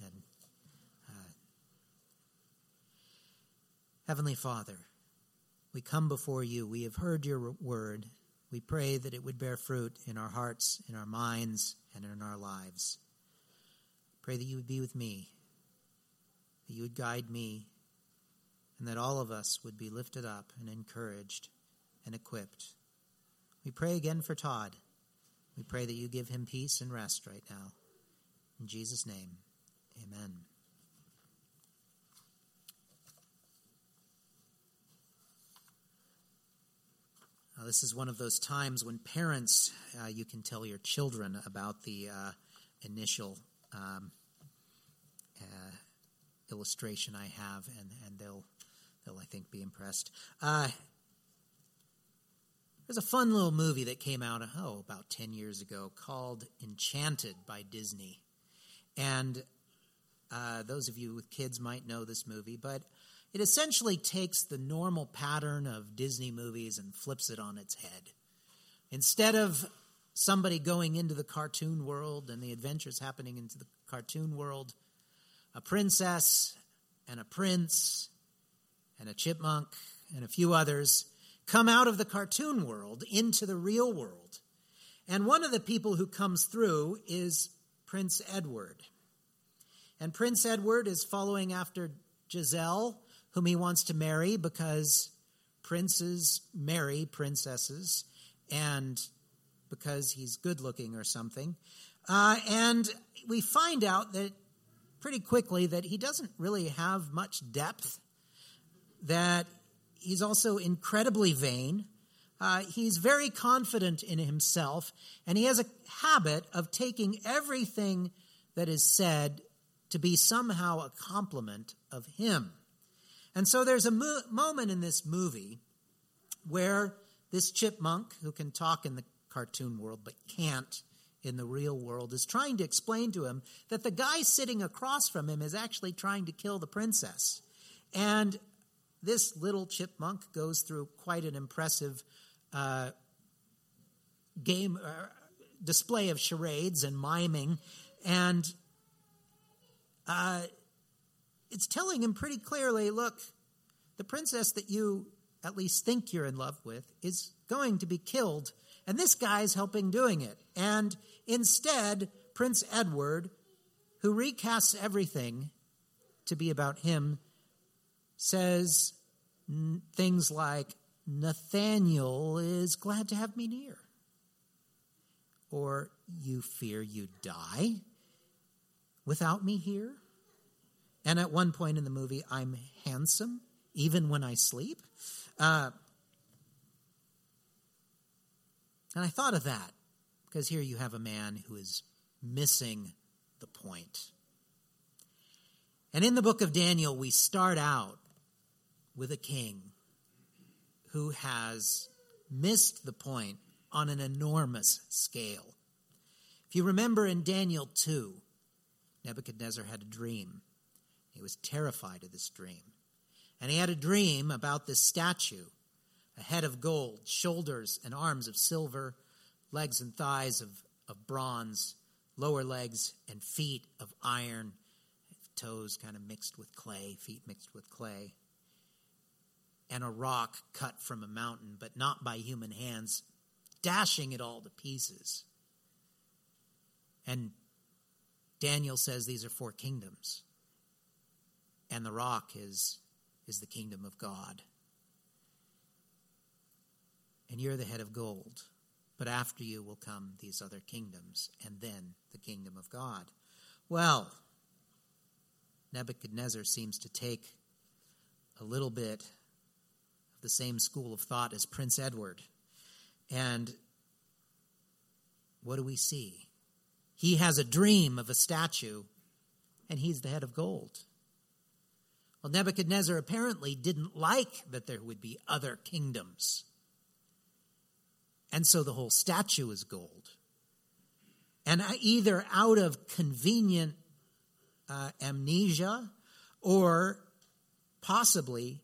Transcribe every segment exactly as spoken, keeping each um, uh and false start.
Lord. And uh, Heavenly Father, we come before you. We have heard your word. We pray that it would bear fruit in our hearts, in our minds, and in our lives. Pray that you would be with me, that you would guide me, and that all of us would be lifted up and encouraged and equipped. We pray again for Todd. We pray that you give him peace and rest right now. In Jesus' name, amen. Uh, this is one of those times when parents, uh, you can tell your children about the uh, initial um, uh, illustration I have, and, and they'll, they'll, I think, be impressed. Uh, there's a fun little movie that came out, oh, about ten years ago called Enchanted by Disney. And uh, those of you with kids might know this movie, but it essentially takes the normal pattern of Disney movies and flips it on its head. Instead of somebody going into the cartoon world and the adventures happening into the cartoon world, a princess and a prince and a chipmunk and a few others come out of the cartoon world into the real world. And one of the people who comes through is Prince Edward. And Prince Edward is following after Giselle, whom he wants to marry because princes marry princesses and because he's good-looking or something. Uh, and we find out that pretty quickly that he doesn't really have much depth, that he's also incredibly vain. Uh, he's very confident in himself, and he has a habit of taking everything that is said to be somehow a compliment of him. And so there's a mo- moment in this movie where this chipmunk, who can talk in the cartoon world but can't in the real world, is trying to explain to him that the guy sitting across from him is actually trying to kill the princess. And this little chipmunk goes through quite an impressive uh, game uh, display of charades and miming, and uh it's telling him pretty clearly, look, the princess that you at least think you're in love with is going to be killed, and this guy's helping doing it. And instead, Prince Edward, who recasts everything to be about him, says things like, Nathaniel is glad to have me near, or you fear you die without me here. And at one point in the movie, I'm handsome, even when I sleep. Uh, and I thought of that, because here you have a man who is missing the point. And in the book of Daniel, we start out with a king who has missed the point on an enormous scale. If you remember in Daniel two, Nebuchadnezzar had a dream. He was terrified of this dream. And he had a dream about this statue, a head of gold, shoulders and arms of silver, legs and thighs of, of bronze, lower legs and feet of iron, toes kind of mixed with clay, feet mixed with clay, and a rock cut from a mountain, but not by human hands, dashing it all to pieces. And Daniel says these are four kingdoms. And the rock is, is the kingdom of God. And you're the head of gold, but after you will come these other kingdoms, and then the kingdom of God. Well, Nebuchadnezzar seems to take a little bit of the same school of thought as Prince Edward. And what do we see? He has a dream of a statue, and he's the head of gold. Well, Nebuchadnezzar apparently didn't like that there would be other kingdoms. And so the whole statue is gold. And either out of convenient uh, amnesia or possibly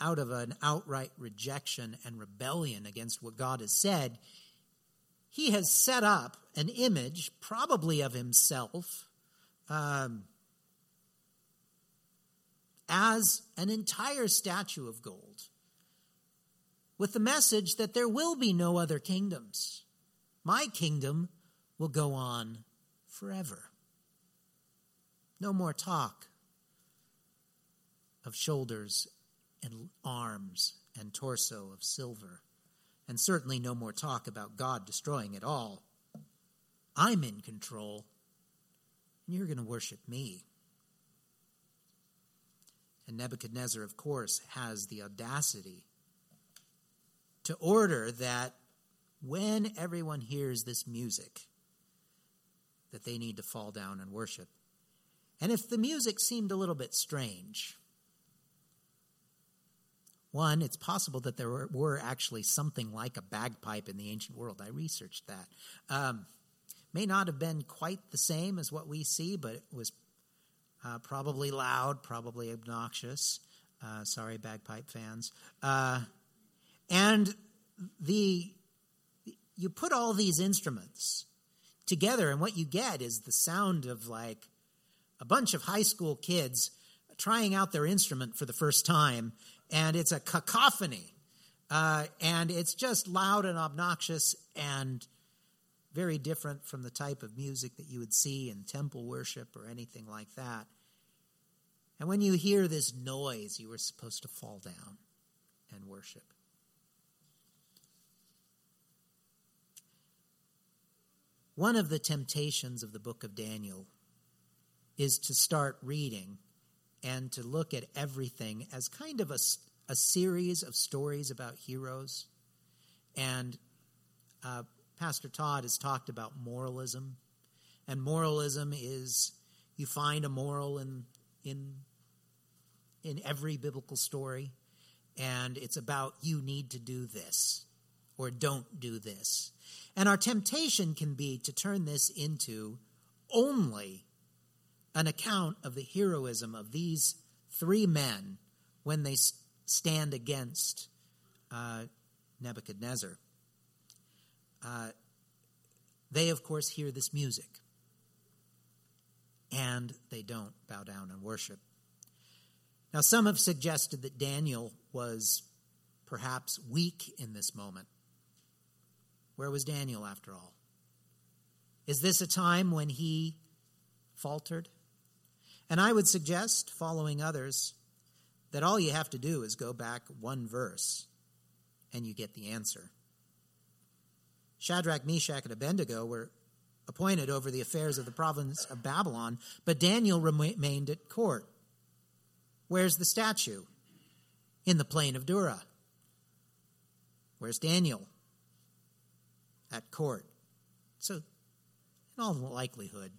out of an outright rejection and rebellion against what God has said, he has set up an image, probably of himself, um, as an entire statue of gold, with the message that there will be no other kingdoms. My kingdom will go on forever. No more talk of shoulders and arms and torso of silver, and certainly no more talk about God destroying it all. I'm in control, and you're going to worship me. And Nebuchadnezzar, of course, has the audacity to order that when everyone hears this music, that they need to fall down and worship. And if the music seemed a little bit strange, one, it's possible that there were, were actually something like a bagpipe in the ancient world. I researched that. Um, may not have been quite the same as what we see, but it was uh, probably loud, probably obnoxious. Uh, sorry, bagpipe fans. Uh, and the you put all these instruments together, and what you get is the sound of like a bunch of high school kids trying out their instrument for the first time. And it's a cacophony, uh, and it's just loud and obnoxious and very different from the type of music that you would see in temple worship or anything like that. And when you hear this noise, you were supposed to fall down and worship. One of the temptations of the book of Daniel is to start reading and to look at everything as kind of a, a series of stories about heroes. And uh, Pastor Todd has talked about moralism. And moralism is, you find a moral in, in, in every biblical story. And it's about, you need to do this or don't do this. And our temptation can be to turn this into only an account of the heroism of these three men when they stand against uh, Nebuchadnezzar. Uh, they, of course, hear this music, and they don't bow down and worship. Now, some have suggested that Daniel was perhaps weak in this moment. Where was Daniel, after all? Is this a time when he faltered? And I would suggest, following others, that all you have to do is go back one verse and you get the answer. Shadrach, Meshach, and Abednego were appointed over the affairs of the province of Babylon, but Daniel remained at court. Where's the statue? In the plain of Dura. Where's Daniel? At court. So, in all likelihood,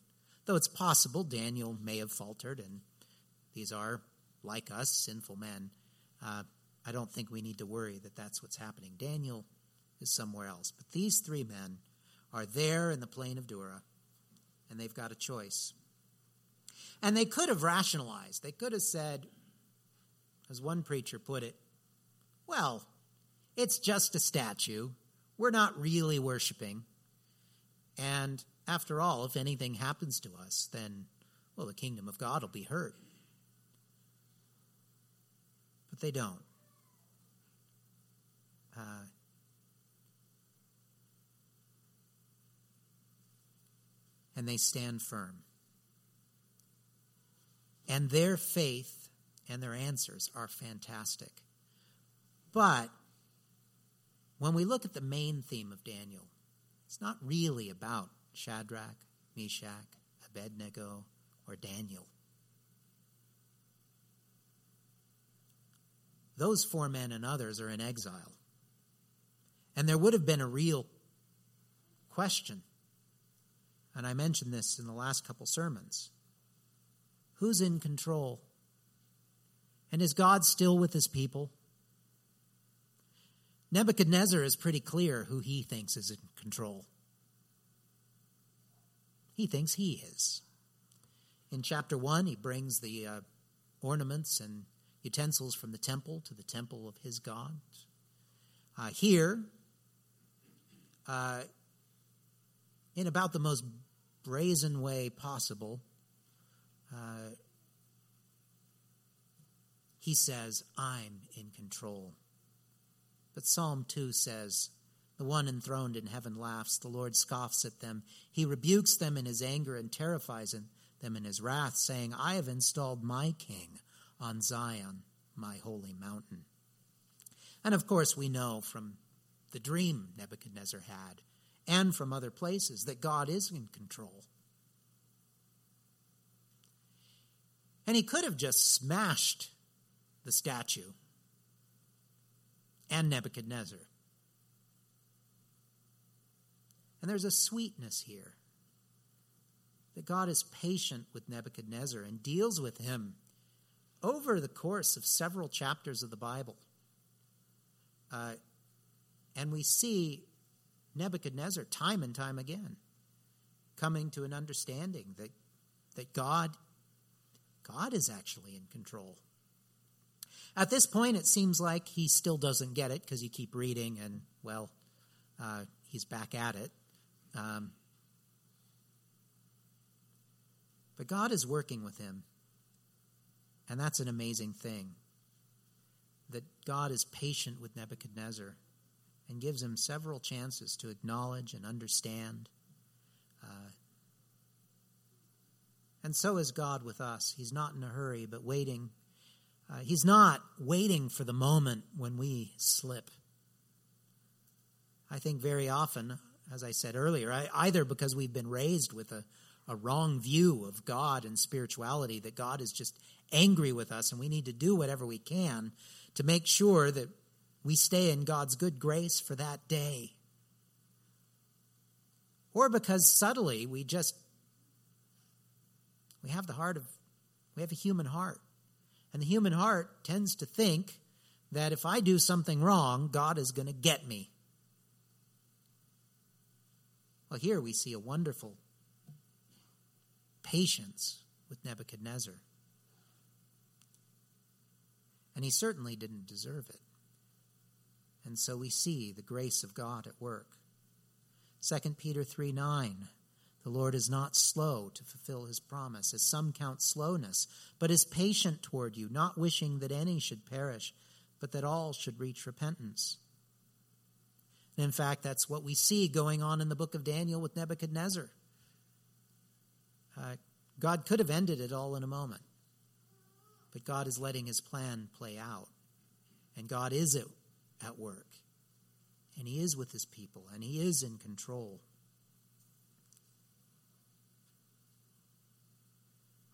though it's possible Daniel may have faltered, and these are, like us, sinful men, uh, I don't think we need to worry that that's what's happening. Daniel is somewhere else. But these three men are there in the plain of Dura, and they've got a choice. And they could have rationalized. They could have said, as one preacher put it, well, it's just a statue. We're not really worshiping. And after all, if anything happens to us, then, well, the kingdom of God will be hurt. But they don't. Uh, and they stand firm. And their faith and their answers are fantastic. But when we look at the main theme of Daniel, it's not really about Shadrach, Meshach, Abednego, or Daniel. Those four men and others are in exile. And there would have been a real question. And I mentioned this in the last couple sermons. Who's in control? And is God still with his people? Nebuchadnezzar is pretty clear who he thinks is in control. He thinks he is. In chapter one, he brings the uh, ornaments and utensils from the temple to the temple of his god. Uh, here, uh, in about the most brazen way possible, uh, he says, I'm in control. But Psalm two says, the one enthroned in heaven laughs, the Lord scoffs at them. He rebukes them in his anger and terrifies them in his wrath, saying, I have installed my king on Zion, my holy mountain. And of course we know from the dream Nebuchadnezzar had and from other places that God is in control. And he could have just smashed the statue and Nebuchadnezzar. And there's a sweetness here that God is patient with Nebuchadnezzar and deals with him over the course of several chapters of the Bible. Uh, and we see Nebuchadnezzar time and time again coming to an understanding that, that God, God is actually in control. At this point, it seems like he still doesn't get it because you keep reading and, well, uh, he's back at it. Um, but God is working with him, and that's an amazing thing, that God is patient with Nebuchadnezzar and gives him several chances to acknowledge and understand. Uh, and so is God with us. He's not in a hurry, but waiting. Uh, he's not waiting for the moment when we slip. I think very often, as I said earlier, I, either because we've been raised with a, a wrong view of God and spirituality, that God is just angry with us and we need to do whatever we can to make sure that we stay in God's good grace for that day. Or because subtly we just, we have the heart of, we have a human heart. And the human heart tends to think that if I do something wrong, God is going to get me. Well, here we see a wonderful patience with Nebuchadnezzar. And he certainly didn't deserve it. And so we see the grace of God at work. Second Peter three nine, the Lord is not slow to fulfill his promise, as some count slowness, but is patient toward you, not wishing that any should perish, but that all should reach repentance. And in fact, that's what we see going on in the book of Daniel with Nebuchadnezzar. Uh, God could have ended it all in a moment, but God is letting his plan play out, and God is at, at work, and he is with his people, and he is in control.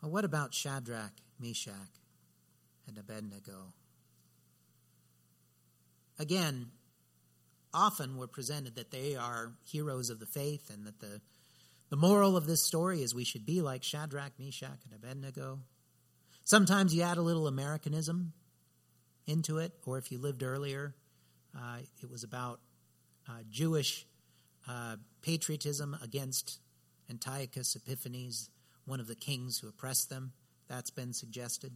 Well, what about Shadrach, Meshach, and Abednego? Again, often we're presented that they are heroes of the faith and that the, the moral of this story is we should be like Shadrach, Meshach, and Abednego. Sometimes you add a little Americanism into it, or if you lived earlier, uh, it was about uh, Jewish uh, patriotism against Antiochus Epiphanes, one of the kings who oppressed them. That's been suggested.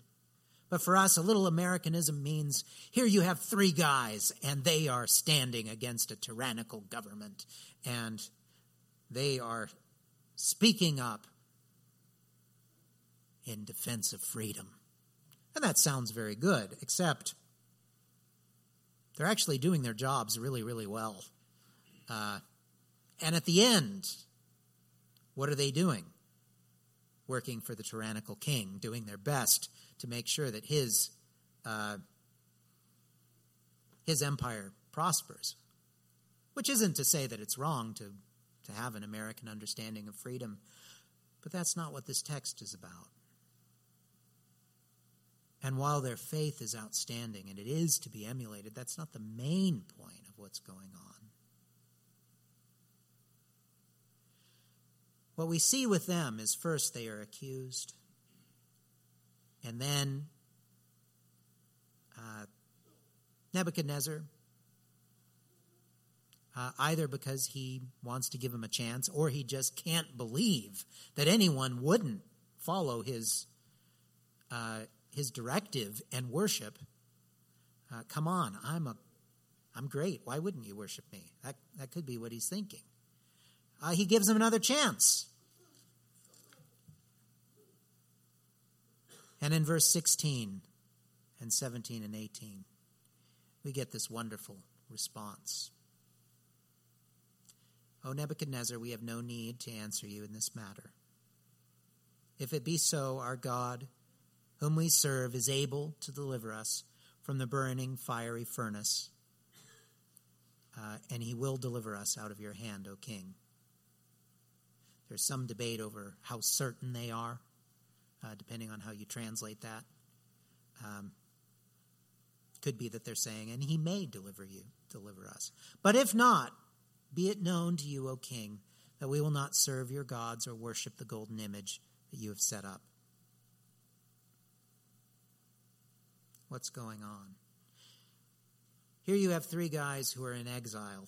But for us, a little Americanism means here you have three guys and they are standing against a tyrannical government and they are speaking up in defense of freedom. And that sounds very good, except they're actually doing their jobs really, really well. Uh, and at the end, what are they doing? Working for the tyrannical king, doing their best to make sure that his uh, his empire prospers, which isn't to say that it's wrong to, to have an American understanding of freedom, but that's not what this text is about. And while their faith is outstanding and it is to be emulated, that's not the main point of what's going on. What we see with them is first they are accused, and then uh, Nebuchadnezzar, uh, either because he wants to give him a chance or he just can't believe that anyone wouldn't follow his uh, his directive and worship. Uh, come on, I'm a, I'm great. Why wouldn't you worship me? That that could be what he's thinking. Uh, he gives them another chance. And in verse sixteen and seventeen and eighteen, we get this wonderful response. O Nebuchadnezzar, we have no need to answer you in this matter. If it be so, our God, whom we serve, is able to deliver us from the burning fiery furnace, uh, and he will deliver us out of your hand, O king. There's some debate over how certain they are, uh, depending on how you translate that. Um, could be that they're saying, and he may deliver you, deliver us. But if not, be it known to you, O king, that we will not serve your gods or worship the golden image that you have set up. What's going on? Here you have three guys who are in exile.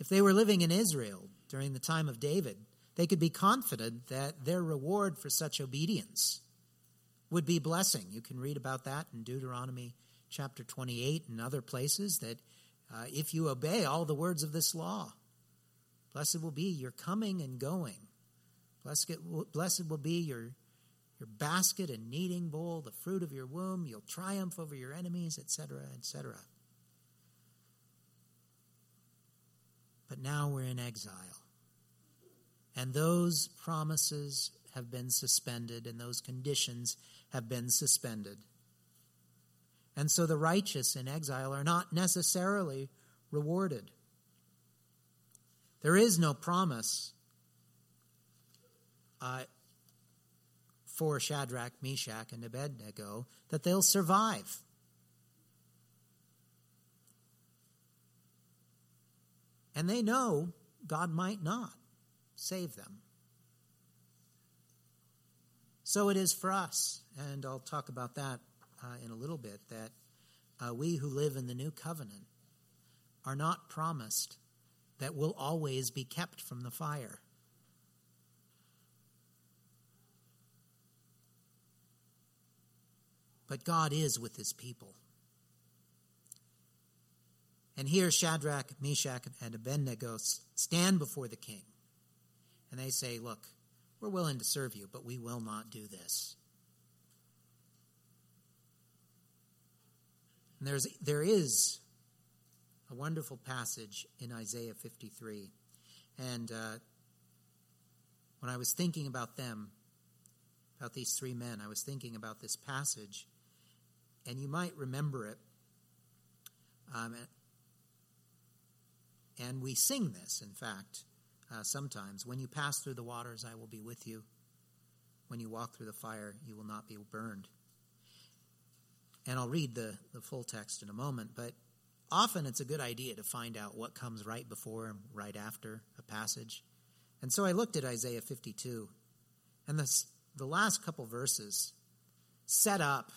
If they were living in Israel during the time of David, they could be confident that their reward for such obedience would be blessing. You can read about that in Deuteronomy chapter twenty-eight and other places, that uh, if you obey all the words of this law, blessed will be your coming and going. Blessed, blessed will be your your basket and kneading bowl, the fruit of your womb. You'll triumph over your enemies, et cetera, et cetera. But now we're in exile. And those promises have been suspended, and those conditions have been suspended. And so the righteous in exile are not necessarily rewarded. There is no promise Uh, for Shadrach, Meshach, and Abednego, that they'll survive. And they know God might not save them. So it is for us, and I'll talk about that uh, in a little bit, that uh, we who live in the new covenant are not promised that we'll always be kept from the fire. But God is with his people. And here Shadrach, Meshach, and Abednego stand before the king. And they say, look, we're willing to serve you, but we will not do this. And there's, there is a wonderful passage in Isaiah fifty-three. And uh, when I was thinking about them, about these three men, I was thinking about this passage. And you might remember it. Um, and we sing this, in fact, uh, sometimes. When you pass through the waters, I will be with you. When you walk through the fire, you will not be burned. And I'll read the, the full text in a moment. But often it's a good idea to find out what comes right before and right after a passage. And so I looked at Isaiah fifty-two. And the, the last couple verses set up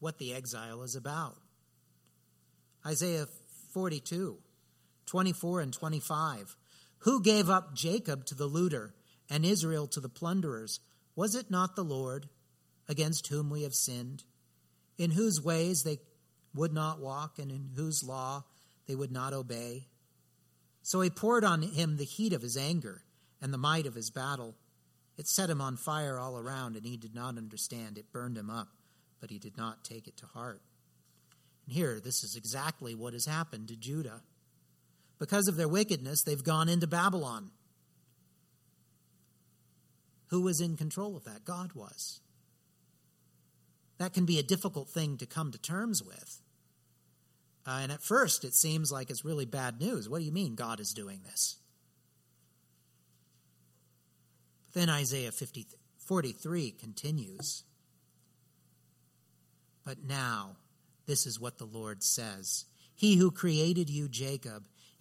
what the exile is about. Isaiah forty-two, twenty-four and twenty-five. Who gave up Jacob to the looter and Israel to the plunderers? Was it not the Lord, against whom we have sinned, in whose ways they would not walk and in whose law they would not obey? So he poured on him the heat of his anger and the might of his battle. It set him on fire all around, and he did not understand. It burned him up, but he did not take it to heart. And here, this is exactly what has happened to Judah. Because of their wickedness, they've gone into Babylon. Who was in control of that? God was. That can be a difficult thing to come to terms with. Uh, and at first, it seems like it's really bad news. What do you mean God is doing this? But then Isaiah fifty, forty-three continues. But now, this is what the Lord says. He who created you, Jacob,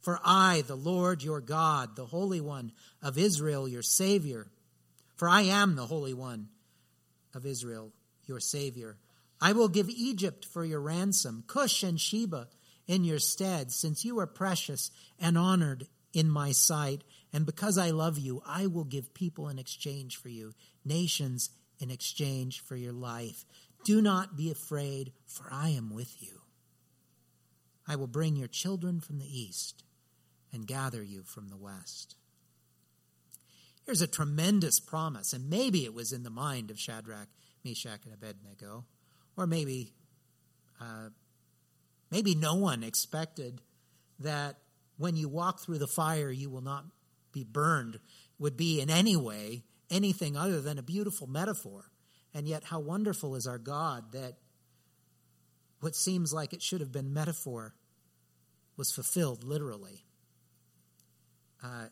For I, the Lord your God, the Holy One of Israel, your Savior, For I am the Holy One of Israel, your Savior. I will give Egypt for your ransom, Cush and Sheba in your stead, since you are precious and honored in my sight. And because I love you, I will give people in exchange for you, nations in exchange for your life. Do not be afraid, for I am with you. I will bring your children from the east and gather you from the west. Here's a tremendous promise, and maybe it was in the mind of Shadrach, Meshach, and Abednego, or maybe, uh, maybe no one expected that when you walk through the fire, you will not be burned, would be in any way anything other than a beautiful metaphor. And yet how wonderful is our God that what seems like it should have been metaphor was fulfilled literally. Uh,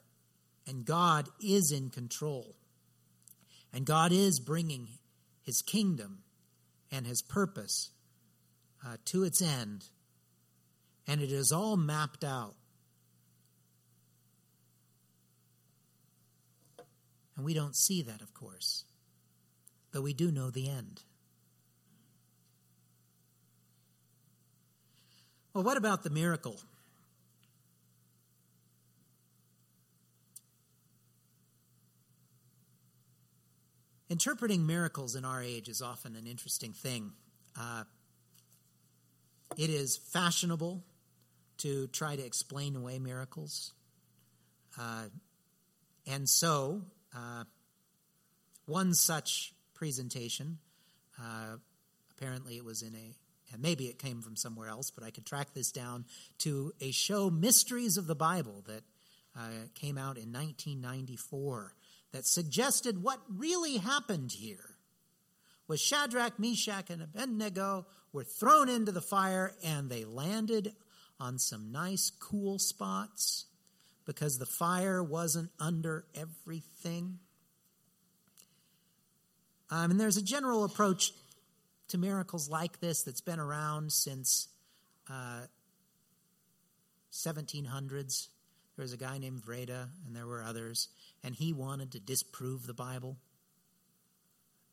and God is in control. And God is bringing his kingdom and his purpose uh, to its end. And it is all mapped out. And we don't see that, of course. Though we do know the end. Well, what about the miracle? Interpreting miracles in our age is often an interesting thing. Uh, it is fashionable to try to explain away miracles. Uh, and so, uh, one such presentation, uh, apparently it was in a And maybe it came from somewhere else, but I could track this down to a show, Mysteries of the Bible, that uh, came out in nineteen ninety-four, that suggested what really happened here was Shadrach, Meshach, and Abednego were thrown into the fire, and they landed on some nice, cool spots because the fire wasn't under everything. Um, and there's a general approach to miracles like this that's been around since uh, seventeen hundreds. There was a guy named Vreda, and there were others, and he wanted to disprove the Bible.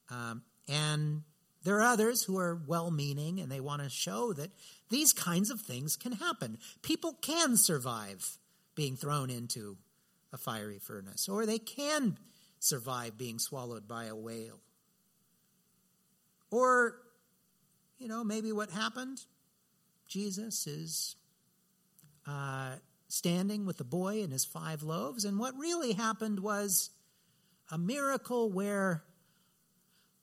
Um, and there are others who are well-meaning, and they want to show that these kinds of things can happen. People can survive being thrown into a fiery furnace, or they can survive being swallowed by a whale. Or, you know, maybe what happened, Jesus is uh, standing with the boy and his five loaves. And what really happened was a miracle where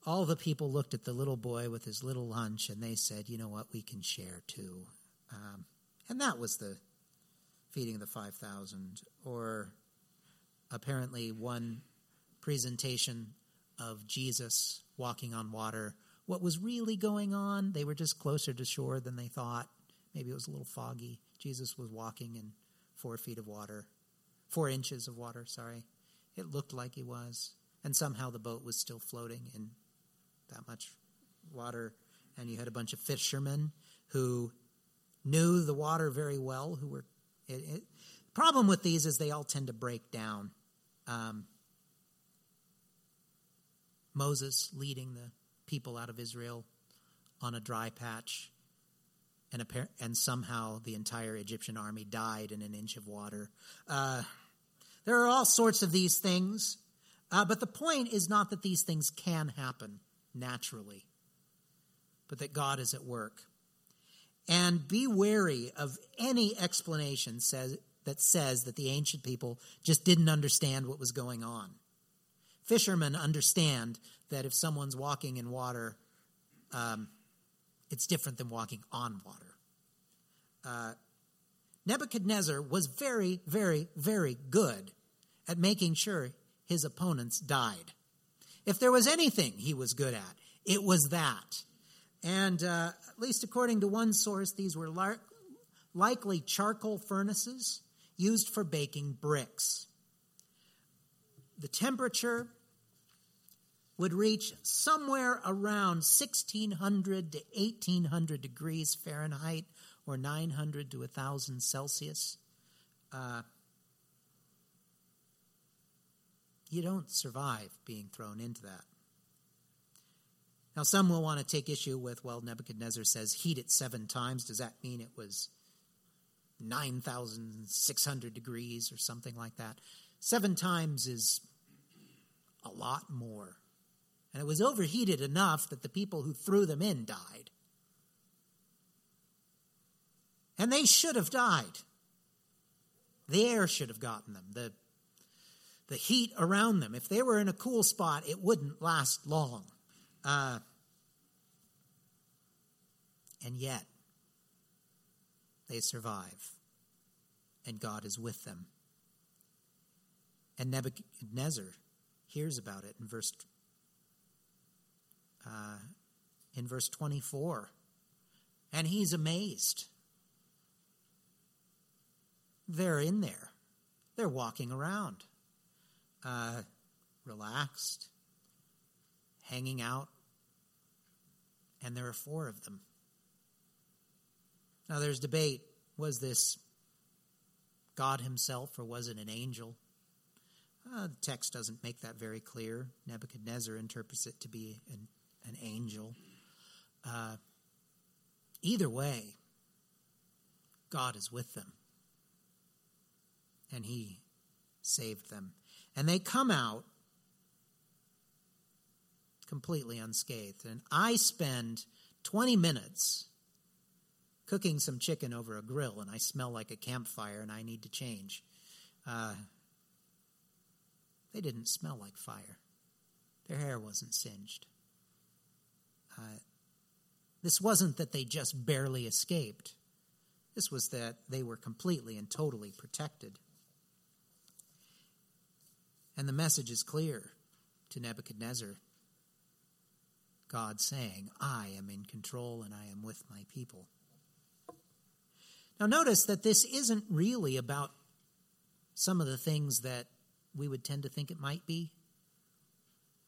all the people looked at the little boy with his little lunch and they said, you know what, we can share too. Um, and that was the feeding of the five thousand. Or apparently one presentation of Jesus walking on water. What was really going on? They were just closer to shore than they thought. Maybe it was a little foggy. Jesus was walking in four feet of water, four inches of water, sorry. It looked like he was. And somehow the boat was still floating in that much water. And you had a bunch of fishermen who knew the water very well. Who were it, it. The problem with these is they all tend to break down. Um, Moses leading the people out of Israel on a dry patch, and apparent, and somehow the entire Egyptian army died in an inch of water. Uh, there are all sorts of these things, uh, but the point is not that these things can happen naturally, but that God is at work. And be wary of any explanation says, that says that the ancient people just didn't understand what was going on. Fishermen understand that if someone's walking in water, um, it's different than walking on water. Uh, Nebuchadnezzar was very, very, very good at making sure his opponents died. If there was anything he was good at, it was that. And uh, at least according to one source, these were lar- likely charcoal furnaces used for baking bricks. The temperature would reach somewhere around sixteen hundred to eighteen hundred degrees Fahrenheit or nine hundred to one thousand Celsius. Uh, you don't survive being thrown into that. Now, some will want to take issue with, well, Nebuchadnezzar says heat it seven times. Does that mean it was nine thousand six hundred degrees or something like that? Seven times is a lot more. And it was overheated enough that the people who threw them in died. And they should have died. The air should have gotten them. The, the heat around them. If they were in a cool spot, it wouldn't last long. Uh, and yet, they survive. And God is with them. And Nebuchadnezzar hears about it in verse uh, in verse twenty-four. And he's amazed. They're in there. They're walking around, uh, relaxed, hanging out, and there are four of them. Now there's debate. Was this God himself or was it an angel? Uh, the text doesn't make that very clear. Nebuchadnezzar interprets it to be an, an angel. Uh, either way, God is with them. And he saved them. And they come out completely unscathed. And I spend twenty minutes cooking some chicken over a grill, and I smell like a campfire, and I need to change. Uh, they didn't smell like fire. Their hair wasn't singed. Uh, this wasn't that they just barely escaped. This was that they were completely and totally protected. And the message is clear to Nebuchadnezzar. God saying, I am in control and I am with my people. Now notice that this isn't really about some of the things that we would tend to think it might be.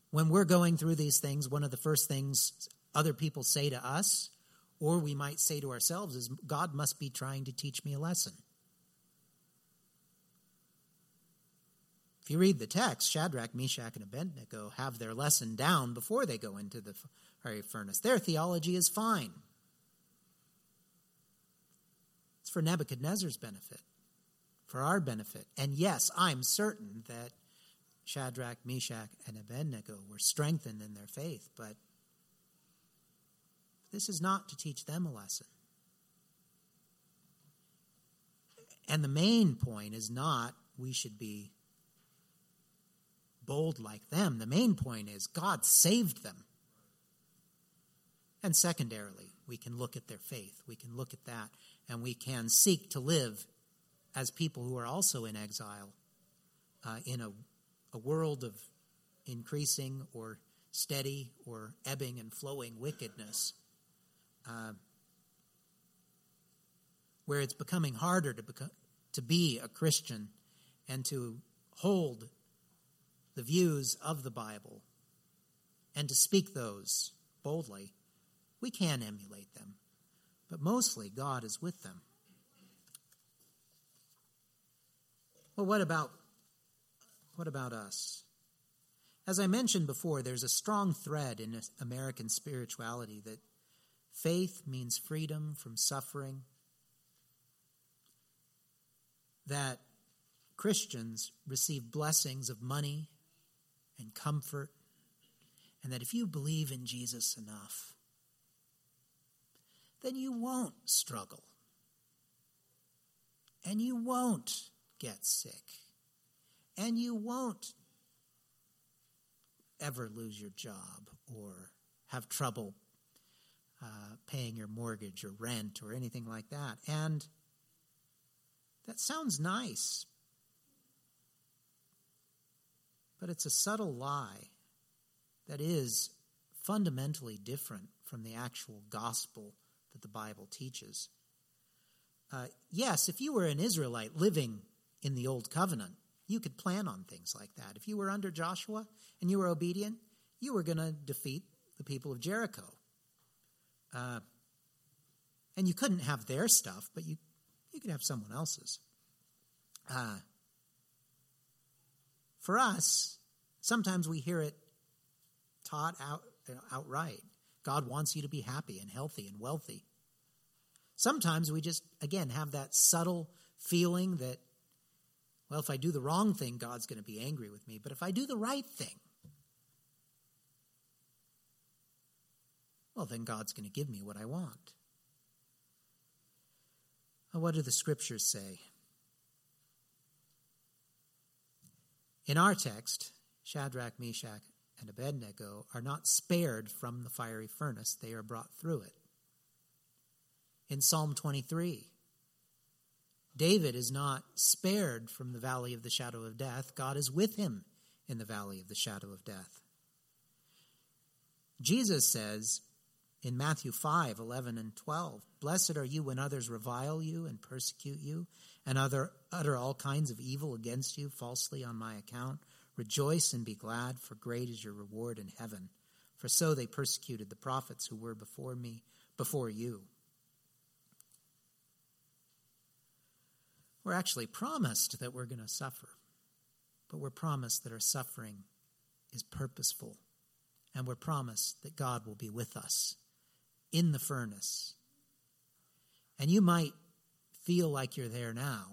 When we're going through these things, one of the first things other people say to us, or we might say to ourselves, is God must be trying to teach me a lesson. If you read the text, Shadrach, Meshach, and Abednego have their lesson down before they go into the fiery furnace. Their theology is fine. It's for Nebuchadnezzar's benefit, for our benefit. And yes, I'm certain that Shadrach, Meshach, and Abednego were strengthened in their faith, but this is not to teach them a lesson. And the main point is not we should be bold like them. The main point is God saved them. And secondarily, we can look at their faith. We can look at that, and we can seek to live as people who are also in exile uh, in a, a world of increasing or steady or ebbing and flowing wickedness, uh, where it's becoming harder to become, to be a Christian and to hold the views of the Bible, and to speak those boldly. We can emulate them, but mostly God is with them. Well, what about, what about us? As I mentioned before, there's a strong thread in American spirituality that faith means freedom from suffering, that Christians receive blessings of money and comfort, and that if you believe in Jesus enough, then you won't struggle, and you won't get sick, and you won't ever lose your job or have trouble uh, paying your mortgage or rent or anything like that. And that sounds nice, but it's a subtle lie that is fundamentally different from the actual gospel that the Bible teaches. Uh, yes, if you were an Israelite living in the Old Covenant, you could plan on things like that. If you were under Joshua and you were obedient, you were going to defeat the people of Jericho. Uh, and you couldn't have their stuff, but you, you could have someone else's. Uh For us, Sometimes we hear it taught out, you know, outright. God wants you to be happy and healthy and wealthy. Sometimes we just, again, have that subtle feeling that, well, if I do the wrong thing, God's going to be angry with me. But if I do the right thing, well, then God's going to give me what I want. What do the scriptures say? In our text, Shadrach, Meshach, and Abednego are not spared from the fiery furnace. They are brought through it. In Psalm twenty-three, David is not spared from the valley of the shadow of death. God is with him in the valley of the shadow of death. Jesus says in Matthew five, eleven, and twelve, "Blessed are you when others revile you and persecute you and other, utter all kinds of evil against you falsely on my account. Rejoice and be glad, for great is your reward in heaven. For so they persecuted the prophets who were before me, before you." We're actually promised that we're going to suffer, but we're promised that our suffering is purposeful, and we're promised that God will be with us in the furnace. And you might feel like you're there now,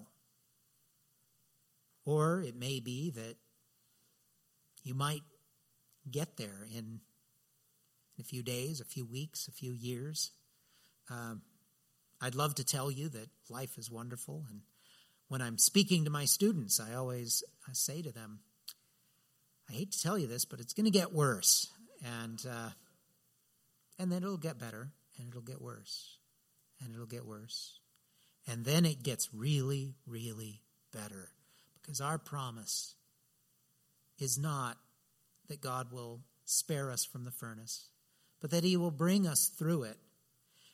or it may be that you might get there in a few days, a few weeks, a few years. Um, I'd love to tell you that life is wonderful, and when I'm speaking to my students, I always I say to them, I hate to tell you this, but it's going to get worse, and uh, and then it'll get better, and it'll get worse, and it'll get worse, and then it gets really, really better, because our promise is not that God will spare us from the furnace, but that he will bring us through it,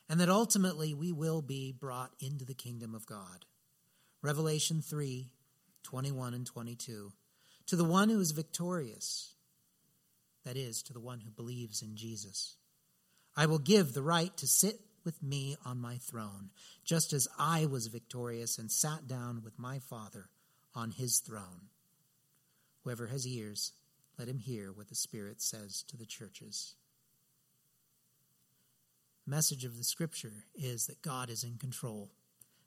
and that ultimately we will be brought into the kingdom of God. Revelation three, twenty-one and twenty-two, "To the one who is victorious," that is, to the one who believes in Jesus, "I will give the right to sit with me on my throne, just as I was victorious and sat down with my Father on his throne. Whoever has ears, let him hear what the Spirit says to the churches." The message of the Scripture is that God is in control,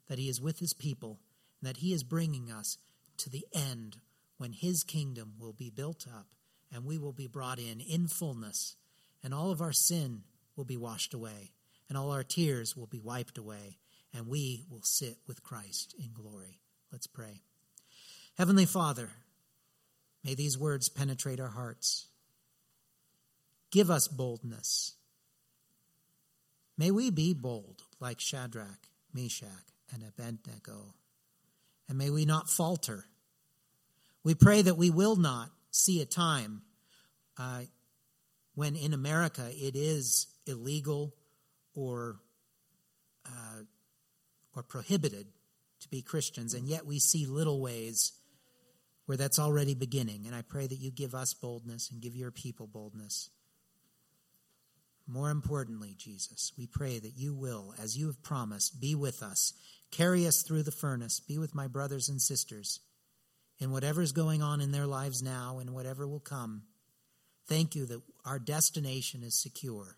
that he is with his people, that he is bringing us to the end when his kingdom will be built up and we will be brought in in fullness, and all of our sin will be washed away, and all our tears will be wiped away, and we will sit with Christ in glory. Let's pray. Heavenly Father, may these words penetrate our hearts. Give us boldness. May we be bold like Shadrach, Meshach, and Abednego. And may we not falter. We pray that we will not see a time uh, when in America it is illegal or uh, or prohibited to be Christians, and yet we see little ways where that's already beginning. And I pray that you give us boldness and give your people boldness. More importantly, Jesus, we pray that you will, as you have promised, be with us. Carry us through the furnace. Be with my brothers and sisters in whatever is going on in their lives now and whatever will come. Thank you that our destination is secure.